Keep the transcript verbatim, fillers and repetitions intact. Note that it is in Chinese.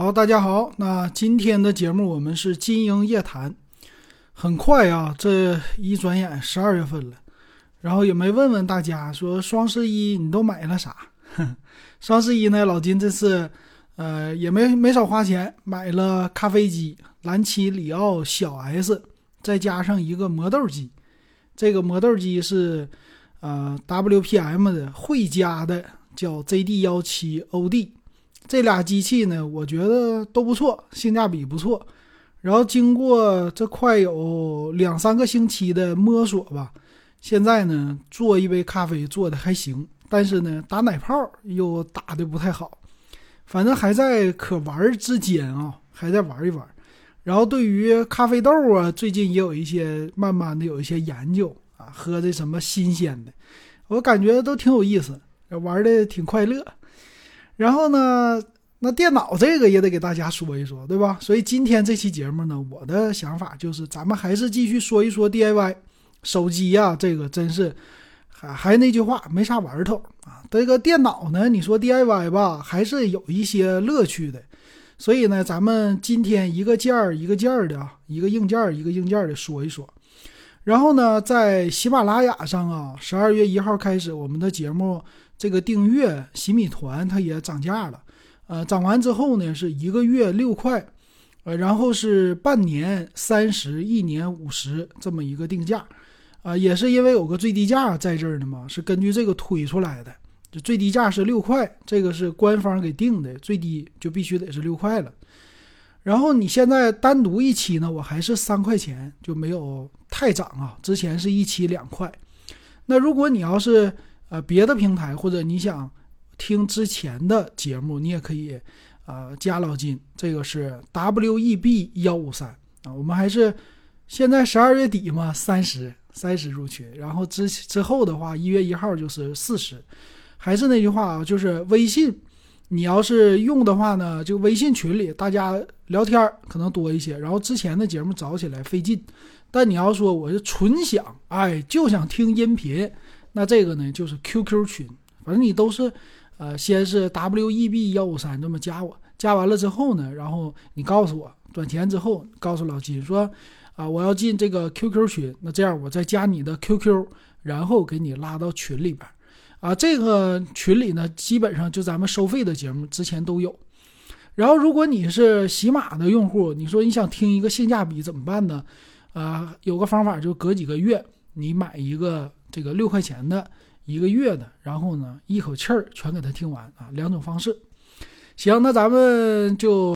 好，大家好，那今天的节目我们是金鹰夜谈。很快啊，这一转眼十二月份了，然后也没问问大家说双十一你都买了啥。双十一呢，老金这次呃也没没少花钱，买了咖啡机蓝旗里奥小 S， 再加上一个磨豆机。这个磨豆机是呃 W P M 的惠家的，叫 J D 一七 O D。这俩机器呢，我觉得都不错，性价比不错。然后经过这快有两三个星期的摸索吧，现在呢做一杯咖啡做的还行，但是呢打奶泡又打的不太好，反正还在可玩之间啊，还在玩一玩。然后对于咖啡豆啊，最近也有一些慢慢的有一些研究啊，喝的什么新鲜的，我感觉都挺有意思，玩的挺快乐。然后呢，那电脑这个也得给大家说一说，对吧？所以今天这期节目呢，我的想法就是咱们还是继续说一说 D I Y。 手机啊，这个真是还还那句话，没啥玩头啊。这个电脑呢，你说 D I Y 吧，还是有一些乐趣的。所以呢，咱们今天一个件儿一个件儿的啊，一个硬件儿一个硬件儿的说一说。然后呢，在喜马拉雅上啊，十二月一号开始，我们的节目这个订阅洗米团它也涨价了。呃，涨完之后呢是一个月六块，呃，然后是半年三十，一年五十这么一个定价，啊、呃，也是因为有个最低价在这儿的嘛，是根据这个推出来的。就最低价是六块，这个是官方给定的，最低就必须得是六块了。然后你现在单独一期呢，我还是三块钱，就没有太涨啊。之前是一期两块。那如果你要是呃别的平台或者你想听之前的节目，你也可以呃加老金，这个是 W E B 一五三、啊、我们还是现在十二月底嘛 ,三十 三十入群，然后之之后的话一月一号就是四十。还是那句话啊，就是微信你要是用的话呢，就微信群里大家聊天可能多一些，然后之前的节目找起来费劲。但你要说我是纯想哎就想听音频，那这个呢就是 Q Q 群，反正你都是呃，先是 W E B 一五三 这么加我，加完了之后呢，然后你告诉我转钱之后，告诉老金说啊、呃，我要进这个 Q Q 群，那这样我再加你的 Q Q， 然后给你拉到群里边啊、呃。这个群里呢，基本上就咱们收费的节目之前都有。然后如果你是喜马的用户，你说你想听一个性价比怎么办呢？啊、呃，有个方法，就隔几个月你买一个这个六块钱的。一个月的，然后呢一口气儿全给他听完啊，两种方式。行，那咱们就